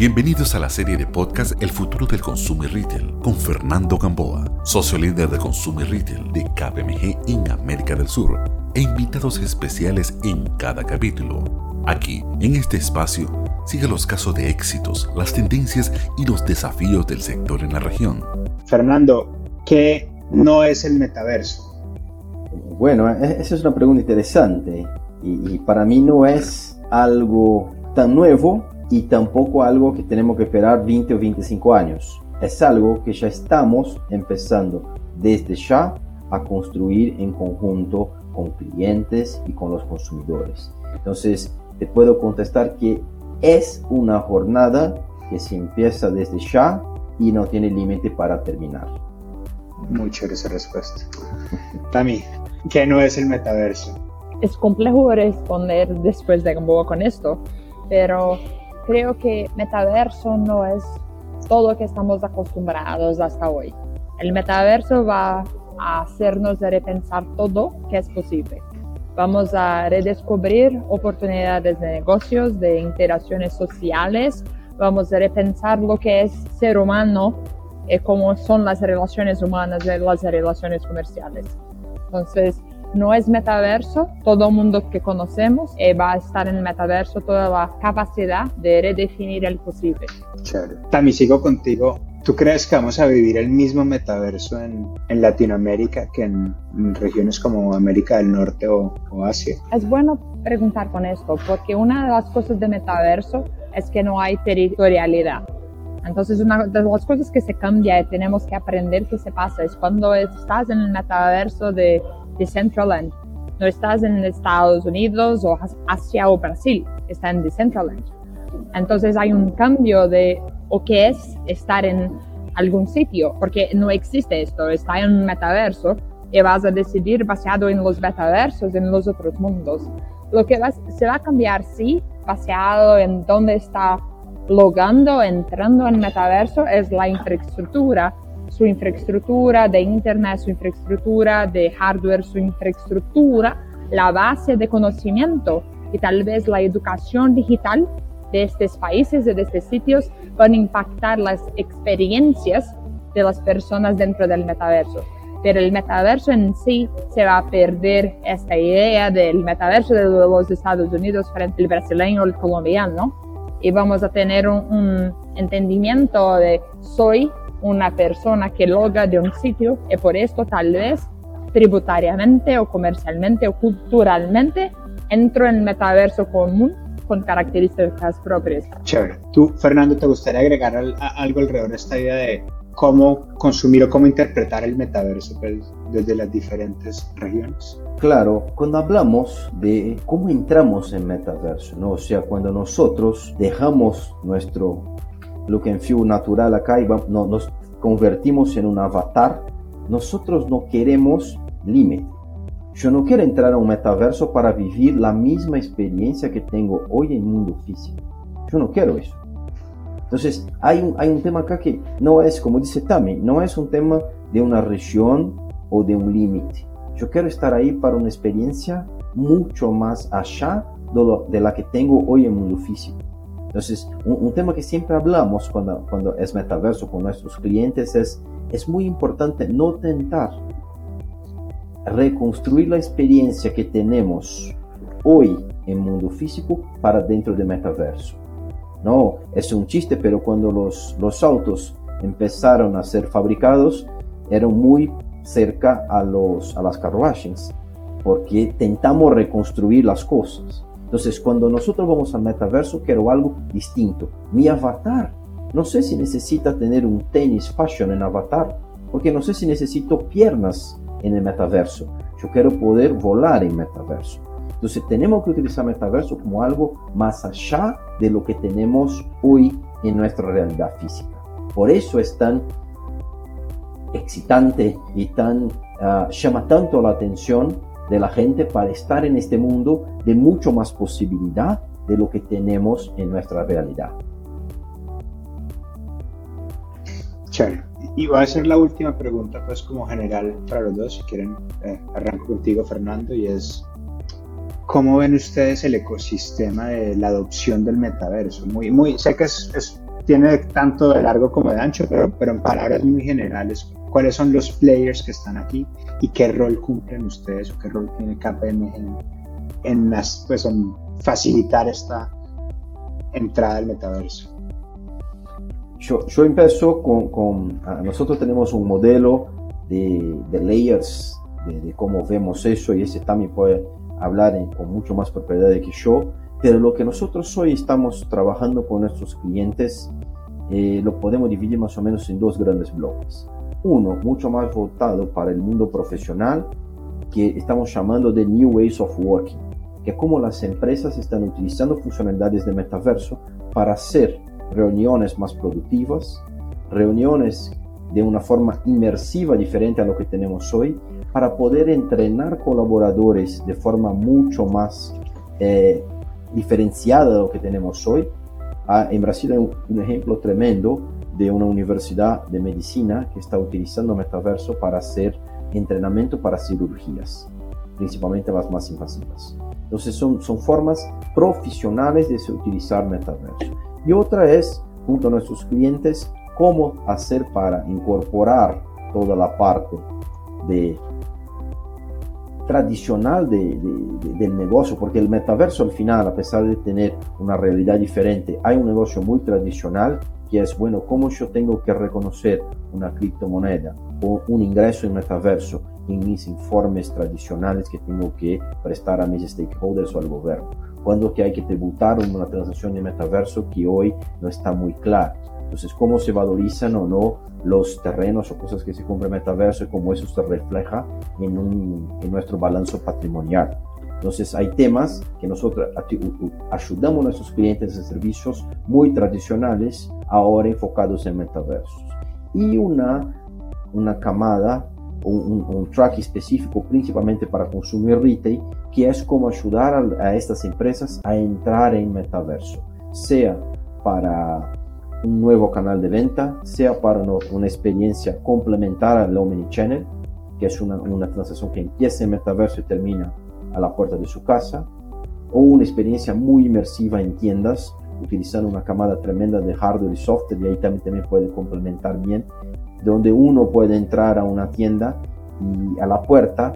Bienvenidos a la serie de podcast El futuro del Consumer Retail con Fernando Gamboa, socio líder de Consumer Retail de KPMG en América del Sur e invitados especiales en cada capítulo. Aquí, en este espacio, sigue los casos de éxitos, las tendencias y los desafíos del sector en la región. Fernando, ¿qué no es el metaverso? Bueno, esa es una pregunta interesante y para mí no es algo tan nuevo y tampoco algo que tenemos que esperar 20 o 25 años. Es algo que ya estamos empezando desde ya a construir en conjunto con clientes y con los consumidores. Entonces, te puedo contestar que es una jornada que se empieza desde ya y no tiene límite para terminar. Muy chévere esa respuesta. Tami, ¿qué no es el metaverso? Es complejo responder después de Gamboa con esto, pero creo que metaverso no es todo lo que estamos acostumbrados hasta hoy. El metaverso va a hacernos repensar todo que es posible. Vamos a redescubrir oportunidades de negocios, de interacciones sociales. Vamos a repensar lo que es ser humano, cómo son las relaciones humanas, las relaciones comerciales. Entonces, no es metaverso, todo el mundo que conocemos va a estar en el metaverso, toda la capacidad de redefinir el posible. Chévere. Tami, sigo contigo. ¿Tú crees que vamos a vivir el mismo metaverso en Latinoamérica que en regiones como América del Norte o Asia? Es bueno preguntar con esto, porque una de las cosas de metaverso es que no hay territorialidad. Entonces, una de las cosas que se cambia y tenemos que aprender que se pasa es cuando estás en el metaverso de Decentraland. No estás en Estados Unidos o Asia o Brasil, está en Decentraland. Entonces hay un cambio de o qué es estar en algún sitio, porque no existe esto, está en un metaverso y vas a decidir basado en los metaversos, en los otros mundos. Lo que se va a cambiar, sí, basado en dónde está logando, entrando en metaverso, es la infraestructura. Su infraestructura de internet, su infraestructura de hardware, su infraestructura, la base de conocimiento y tal vez la educación digital de estos países y de estos sitios van a impactar las experiencias de las personas dentro del metaverso. Pero el metaverso en sí se va a perder esta idea del metaverso de los Estados Unidos frente al brasileño o el colombiano y vamos a tener un entendimiento de soy una persona que logra de un sitio y por esto tal vez tributariamente o comercialmente o culturalmente entro en el metaverso común con características propias. Chévere. Tú, Fernando, ¿te gustaría agregar algo alrededor de esta idea de cómo consumir o cómo interpretar el metaverso desde las diferentes regiones? Claro, cuando hablamos de cómo entramos en metaverso, ¿no? O sea, cuando nosotros dejamos nuestro look and feel natural acá y nos convertimos en un avatar, nosotros no queremos límite. Yo no quiero entrar a un metaverso para vivir la misma experiencia que tengo hoy en el mundo físico. Yo no quiero eso. Entonces, hay un tema acá que no es, como dice Tami, no es un tema de una región o de un límite. Yo quiero estar ahí para una experiencia mucho más allá de la que tengo hoy en el mundo físico. Entonces, un tema que siempre hablamos cuando es metaverso con nuestros clientes es muy importante no tentar reconstruir la experiencia que tenemos hoy en mundo físico para dentro de metaverso. No, es un chiste, pero cuando los autos empezaron a ser fabricados, eran muy cerca a las carruajes, porque tentamos reconstruir las cosas. Entonces, cuando nosotros vamos al metaverso, quiero algo distinto. Mi avatar, no sé si necesita tener un tenis fashion en avatar, porque no sé si necesito piernas en el metaverso. Yo quiero poder volar en metaverso. Entonces, tenemos que utilizar metaverso como algo más allá de lo que tenemos hoy en nuestra realidad física. Por eso es tan excitante y llama tanto la atención de la gente para estar en este mundo de mucho más posibilidad de lo que tenemos en nuestra realidad. Chévere. Y voy a hacer la última pregunta, pues como general para los dos, si quieren arranco contigo, Fernando, y es ¿cómo ven ustedes el ecosistema de la adopción del metaverso? Muy, muy, sé que es tiene tanto de largo como de ancho, pero en palabras muy generales, ¿cuáles son los players que están aquí y qué rol cumplen ustedes o qué rol tiene KPMG en facilitar esta entrada al metaverso? Yo empiezo con nosotros tenemos un modelo de layers, de cómo vemos eso, y ese también puede hablar con mucho más propiedad que yo, pero lo que nosotros hoy estamos trabajando con nuestros clientes lo podemos dividir más o menos en dos grandes bloques. Uno, mucho más voltado para el mundo profesional, que estamos llamando de New Ways of Working, que es como las empresas están utilizando funcionalidades de metaverso para hacer reuniones más productivas, reuniones de una forma inmersiva diferente a lo que tenemos hoy, para poder entrenar colaboradores de forma mucho más diferenciada de lo que tenemos hoy. En Brasil hay un ejemplo tremendo de una universidad de medicina que está utilizando metaverso para hacer entrenamiento para cirugías, principalmente las más invasivas. Entonces son formas profesionales de utilizar metaverso. Y otra es, junto a nuestros clientes, cómo hacer para incorporar toda la parte tradicional del negocio, porque el metaverso al final, a pesar de tener una realidad diferente, hay un negocio muy tradicional que es, bueno, ¿cómo yo tengo que reconocer una criptomoneda o un ingreso en metaverso en mis informes tradicionales que tengo que prestar a mis stakeholders o al gobierno? Cuando que hay que tributar una transacción de metaverso que hoy no está muy clara. Entonces, ¿cómo se valorizan o no los terrenos o cosas que se compra en metaverso y cómo eso se refleja en nuestro balance patrimonial? Entonces, hay temas que nosotros ayudamos a nuestros clientes en servicios muy tradicionales, ahora enfocados en metaversos. Y una camada, un track específico principalmente para consumo y retail, que es cómo ayudar a estas empresas a entrar en metaverso, sea para un nuevo canal de venta, sea para una experiencia complementar al omnichannel, que es una transacción que empieza en metaverso y termina a la puerta de su casa, o una experiencia muy inmersiva en tiendas, utilizando una camada tremenda de hardware y software, y ahí también puede complementar bien, donde uno puede entrar a una tienda y a la puerta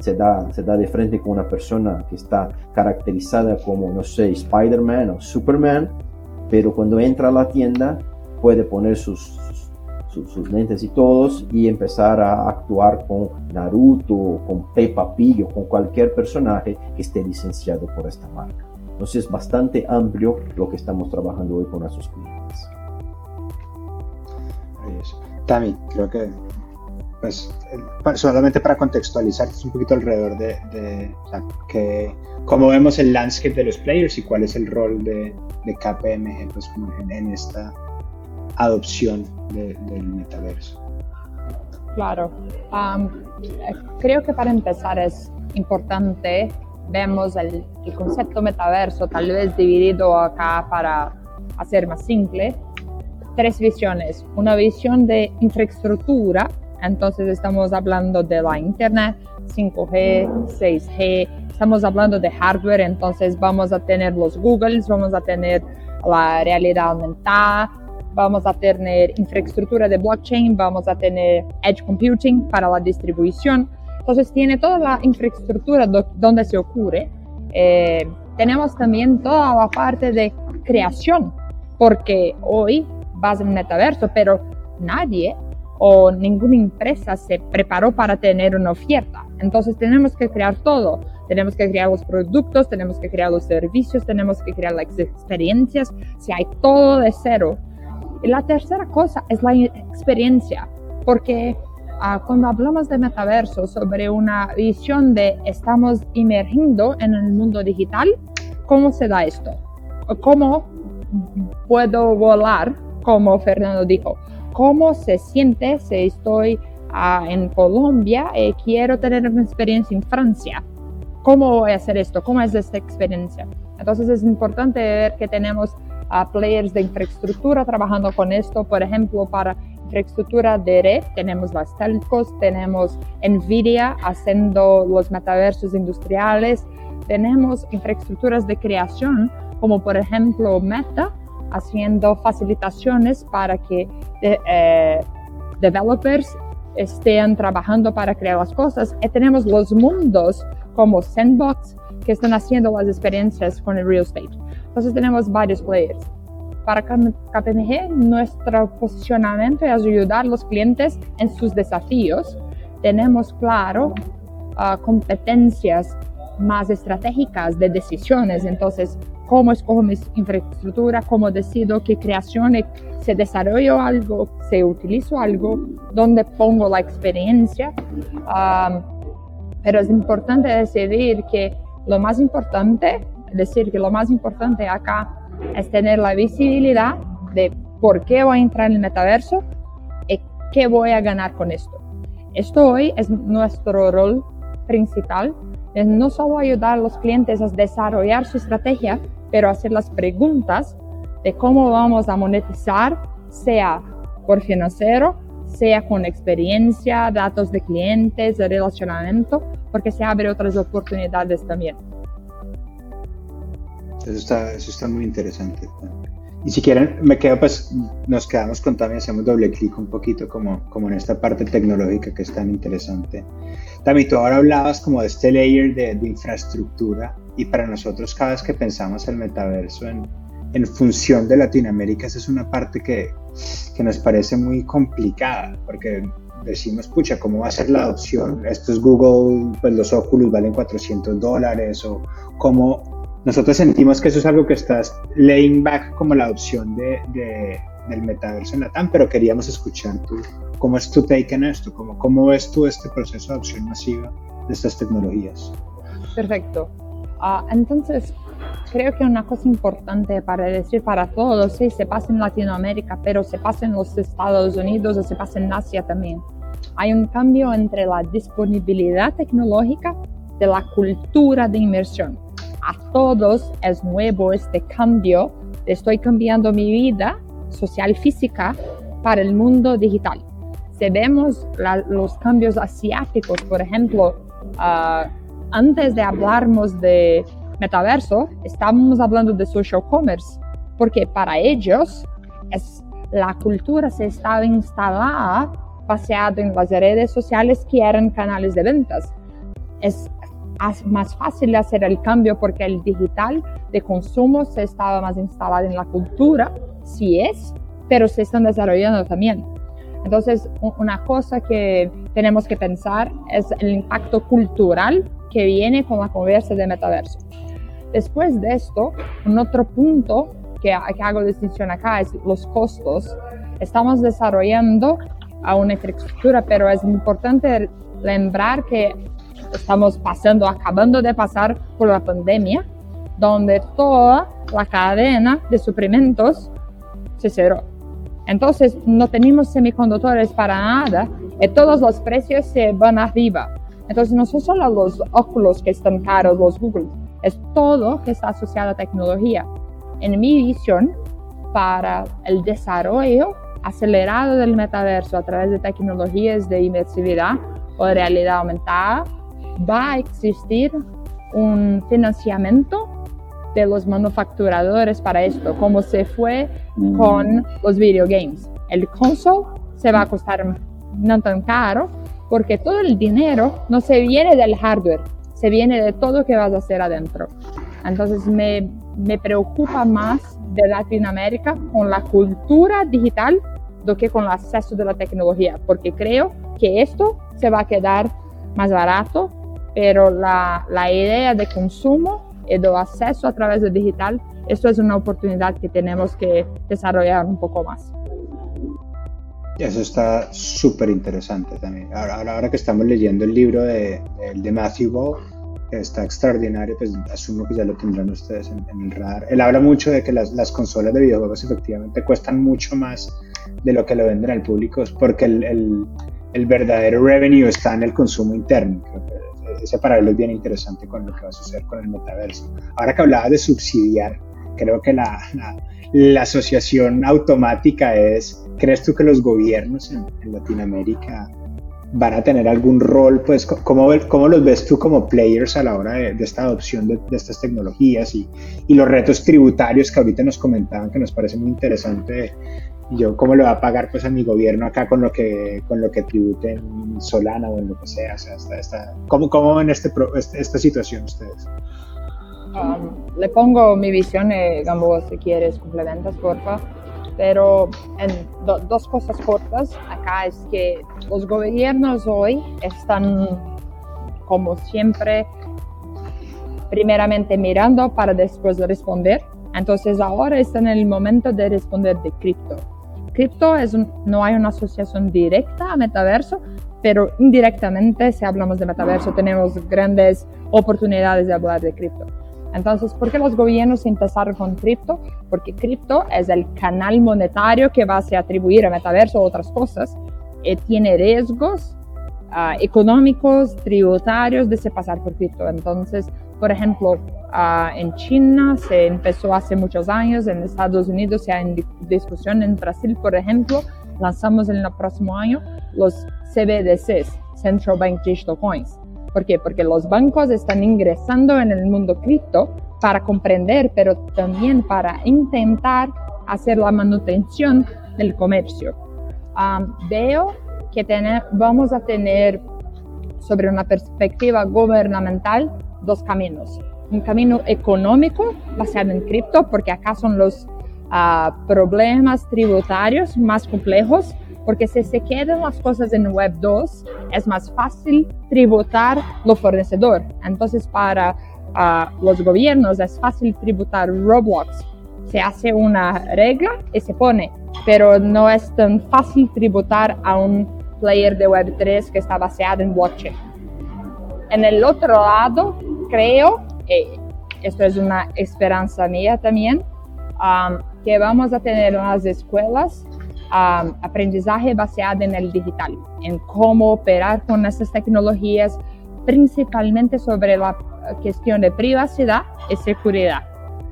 se da de frente con una persona que está caracterizada como, no sé, Spider-Man o Superman, pero cuando entra a la tienda puede poner sus lentes y todos y empezar a actuar con Naruto, con Peppa Pig o con cualquier personaje que esté licenciado por esta marca. Entonces es bastante amplio lo que estamos trabajando hoy con nuestros clientes. Tami, creo que solamente para contextualizar es un poquito alrededor de cómo vemos el landscape de los players y cuál es el rol de KPMG en esta adopción del metaverso. Claro, creo que para empezar es importante, vemos el concepto metaverso tal vez dividido acá para hacer más simple, tres visiones. Una visión de infraestructura, entonces estamos hablando de la internet, 5G, 6G, estamos hablando de hardware, entonces vamos a tener los Googles, vamos a tener la realidad aumentada, vamos a tener infraestructura de blockchain, vamos a tener edge computing para la distribución. Entonces tiene toda la infraestructura donde se ocurre. Tenemos también toda la parte de creación, porque hoy vas en metaverso, pero nadie o ninguna empresa se preparó para tener una oferta. Entonces tenemos que crear todo. Tenemos que crear los productos, tenemos que crear los servicios, tenemos que crear las experiencias. Si hay todo de cero. Y la tercera cosa es la experiencia, porque cuando hablamos de metaverso, sobre una visión de estamos emergiendo en el mundo digital, ¿cómo se da esto? ¿Cómo puedo volar? Como Fernando dijo, ¿cómo se siente si estoy en Colombia y quiero tener una experiencia en Francia? ¿Cómo voy a hacer esto? ¿Cómo es esta experiencia? Entonces es importante ver que tenemos a players de infraestructura trabajando con esto. Por ejemplo, para infraestructura de red tenemos las telcos, tenemos Nvidia haciendo los metaversos industriales, tenemos infraestructuras de creación como por ejemplo Meta haciendo facilitaciones para que developers estén trabajando para crear las cosas. Y tenemos los mundos como Sandbox que están haciendo las experiencias con el real estate. Entonces tenemos varios players. Para KPMG, nuestro posicionamiento es ayudar a los clientes en sus desafíos. Tenemos, claro, competencias más estratégicas de decisiones. Entonces, cómo escojo mi infraestructura, cómo decido qué creaciones, si desarrollo algo, si utilizo algo, dónde pongo la experiencia. Pero es importante decidir que lo más importante, acá es tener la visibilidad de por qué voy a entrar en el metaverso y qué voy a ganar con esto. Esto hoy es nuestro rol principal, es no solo ayudar a los clientes a desarrollar su estrategia, pero hacer las preguntas de cómo vamos a monetizar, sea por financiero, sea con experiencia, datos de clientes, de relacionamiento, porque se abren otras oportunidades también. Eso está muy interesante. Y si quieren, nos quedamos con Tami, hacemos doble clic un poquito como en esta parte tecnológica que es tan interesante. Tami, tú ahora hablabas como de este layer de infraestructura, y para nosotros cada vez que pensamos el metaverso en función de Latinoamérica, esa es una parte que nos parece muy complicada, porque decimos, pucha, ¿cómo va a ser la adopción? Esto es Google, pues los Oculus valen $400, o cómo... Nosotros sentimos que eso es algo que estás laying back como la opción del metaverso en LATAM, pero queríamos escuchar tú, ¿cómo es tu take en esto? ¿Cómo ves tú este proceso de adopción masiva de estas tecnologías? Perfecto. Entonces, creo que una cosa importante para decir para todos, sí, se pasa en Latinoamérica, pero se pasa en los Estados Unidos o se pasa en Asia también. Hay un cambio entre la disponibilidad tecnológica de la cultura de inmersión. A todos es nuevo este cambio, estoy cambiando mi vida social física para el mundo digital. Si vemos los cambios asiáticos, por ejemplo, antes de hablarnos de metaverso, estábamos hablando de social commerce, porque para ellos la cultura se estaba instalada baseada en las redes sociales que eran canales de ventas. Es más fácil hacer el cambio porque el digital de consumo se estaba más instalado en la cultura, sí es, pero se están desarrollando también. Entonces, una cosa que tenemos que pensar es el impacto cultural que viene con la conversa de metaverso. Después de esto, un otro punto que hago distinción acá es los costos. Estamos desarrollando una infraestructura, pero es importante lembrar que estamos acabando de pasar por la pandemia, donde toda la cadena de suministros se cerró. Entonces, no tenemos semiconductores para nada y todos los precios se van arriba. Entonces, no son solo los óculos que están caros, los Google, es todo que está asociado a tecnología. En mi visión, para el desarrollo acelerado del metaverso a través de tecnologías de inmersividad o realidad aumentada, va a existir un financiamiento de los manufacturadores para esto, como se fue con los videogames. El console se va a costar no tan caro, porque todo el dinero no se viene del hardware, se viene de todo lo que vas a hacer adentro. Entonces me preocupa más de Latinoamérica con la cultura digital do que con el acceso de la tecnología, porque creo que esto se va a quedar más barato, pero la idea de consumo y de acceso a través de digital, esto es una oportunidad que tenemos que desarrollar un poco más. Eso está súper interesante también. Ahora que estamos leyendo el libro de Matthew Ball, que está extraordinario, pues asumo que ya lo tendrán ustedes en el radar. Él habla mucho de que las consolas de videojuegos efectivamente cuestan mucho más de lo que lo venden al público, porque el verdadero revenue está en el consumo interno. Ese paralelo es bien interesante con lo que va a suceder con el metaverso. Ahora que hablabas de subsidiar, creo que la asociación automática es, ¿crees tú que los gobiernos en Latinoamérica van a tener algún rol, pues, ¿cómo los ves tú como players a la hora de esta adopción de estas tecnologías y los retos tributarios que ahorita nos comentaban, que nos parece muy interesante? Yo, ¿cómo le va a pagar, pues, a mi gobierno acá con lo que tribute en Solana o en lo que sea? O sea, ¿cómo ven esta situación ustedes? Le pongo mi visión, Gamboa, si quieres complementas, porfa. Pero en dos cosas cortas acá es que los gobiernos hoy están, como siempre, primeramente mirando para después responder. Entonces ahora están en el momento de responder de cripto. Cripto no hay una asociación directa a metaverso, pero indirectamente, si hablamos de metaverso, tenemos grandes oportunidades de hablar de cripto. Entonces, ¿por qué los gobiernos empezaron con cripto? Porque cripto es el canal monetario que va a se atribuir a metaverso u otras cosas. Y tiene riesgos económicos, tributarios de se pasar por cripto. Entonces, por ejemplo, en China se empezó hace muchos años, en Estados Unidos se hay discusión, en Brasil, por ejemplo, lanzamos en el próximo año los CBDCs, Central Bank Digital Coins. ¿Por qué? Porque los bancos están ingresando en el mundo cripto para comprender, pero también para intentar hacer la manutención del comercio. Veo que vamos a tener, sobre una perspectiva gubernamental, dos caminos. Un camino económico basado en cripto, porque acá son los problemas tributarios más complejos. Porque si se quedan las cosas en Web 2, es más fácil tributar lo fornecedor. Entonces, para los gobiernos es fácil tributar Roblox. Se hace una regla y se pone, pero no es tan fácil tributar a un player de Web 3 que está baseado en blockchain. En el otro lado, creo, esto es una esperanza mía también, que vamos a tener unas escuelas aprendizaje baseado en el digital, en cómo operar con estas tecnologías, principalmente sobre la cuestión de privacidad y seguridad,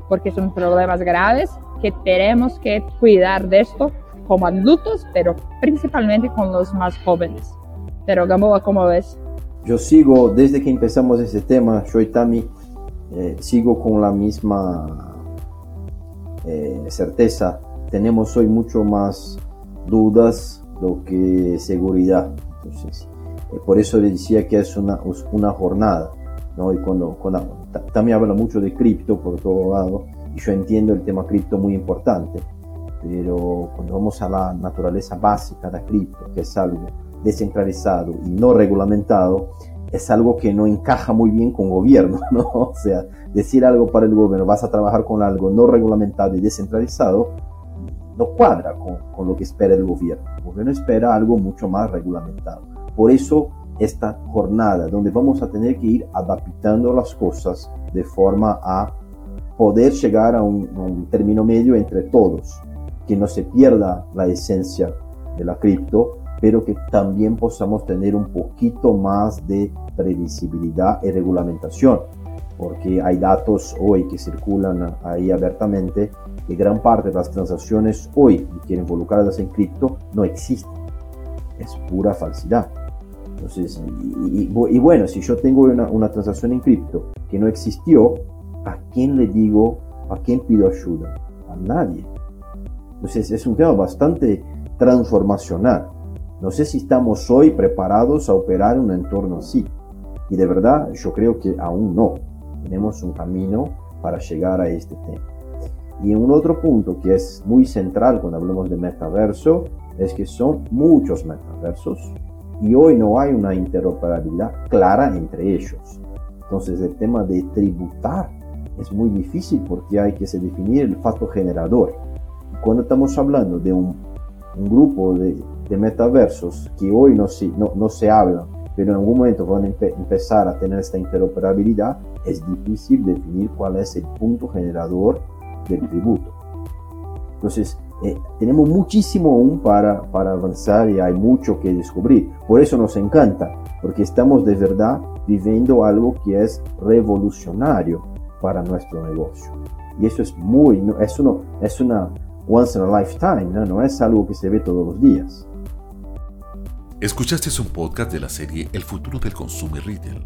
porque son problemas graves que tenemos que cuidar de esto como adultos, pero principalmente con los más jóvenes. Pero Gamboa, ¿cómo ves? Yo sigo, desde que empezamos este tema, yo y Tami, sigo con la misma certeza. Tenemos hoy mucho más dudas do que seguridad. Entonces, por eso le decía que es una jornada, ¿no? Y cuando también habla mucho de cripto por todo lado, y yo entiendo el tema cripto muy importante, pero cuando vamos a la naturaleza básica de la cripto, que es algo descentralizado y no regulamentado, es algo que no encaja muy bien con gobierno, ¿no? O sea, decir algo para el gobierno, vas a trabajar con algo no regulamentado y descentralizado, no cuadra con lo que espera el gobierno. El gobierno espera algo mucho más regulamentado. Por eso esta jornada, donde vamos a tener que ir adaptando las cosas de forma a poder llegar a un término medio entre todos, que no se pierda la esencia de la cripto, pero que también podamos tener un poquito más de previsibilidad y regulamentación, porque hay datos hoy que circulan ahí abiertamente que gran parte de las transacciones hoy que quieren involucradas en cripto no existen, es pura falsedad. Entonces, y bueno, si yo tengo una transacción en cripto que no existió, ¿a quién le digo? ¿A quién pido ayuda? A nadie. Entonces es un tema bastante transformacional. No sé si estamos hoy preparados a operar en un entorno así, y de verdad yo creo que aún no. Tenemos un camino para llegar a este tema. Y un otro punto que es muy central cuando hablamos de metaverso es que son muchos metaversos y hoy no hay una interoperabilidad clara entre ellos. Entonces el tema de tributar es muy difícil porque hay que definir el factor generador. Cuando estamos hablando de un grupo de metaversos que hoy no se hablan, pero en algún momento van a empezar a tener esta interoperabilidad, es difícil definir cuál es el punto generador del tributo. Entonces tenemos muchísimo aún para avanzar y hay mucho que descubrir. Por eso nos encanta, porque estamos de verdad viviendo algo que es revolucionario para nuestro negocio. Y eso es es una once in a lifetime, ¿no? No es algo que se ve todos los días. Escuchaste un podcast de la serie El futuro del consumer retail.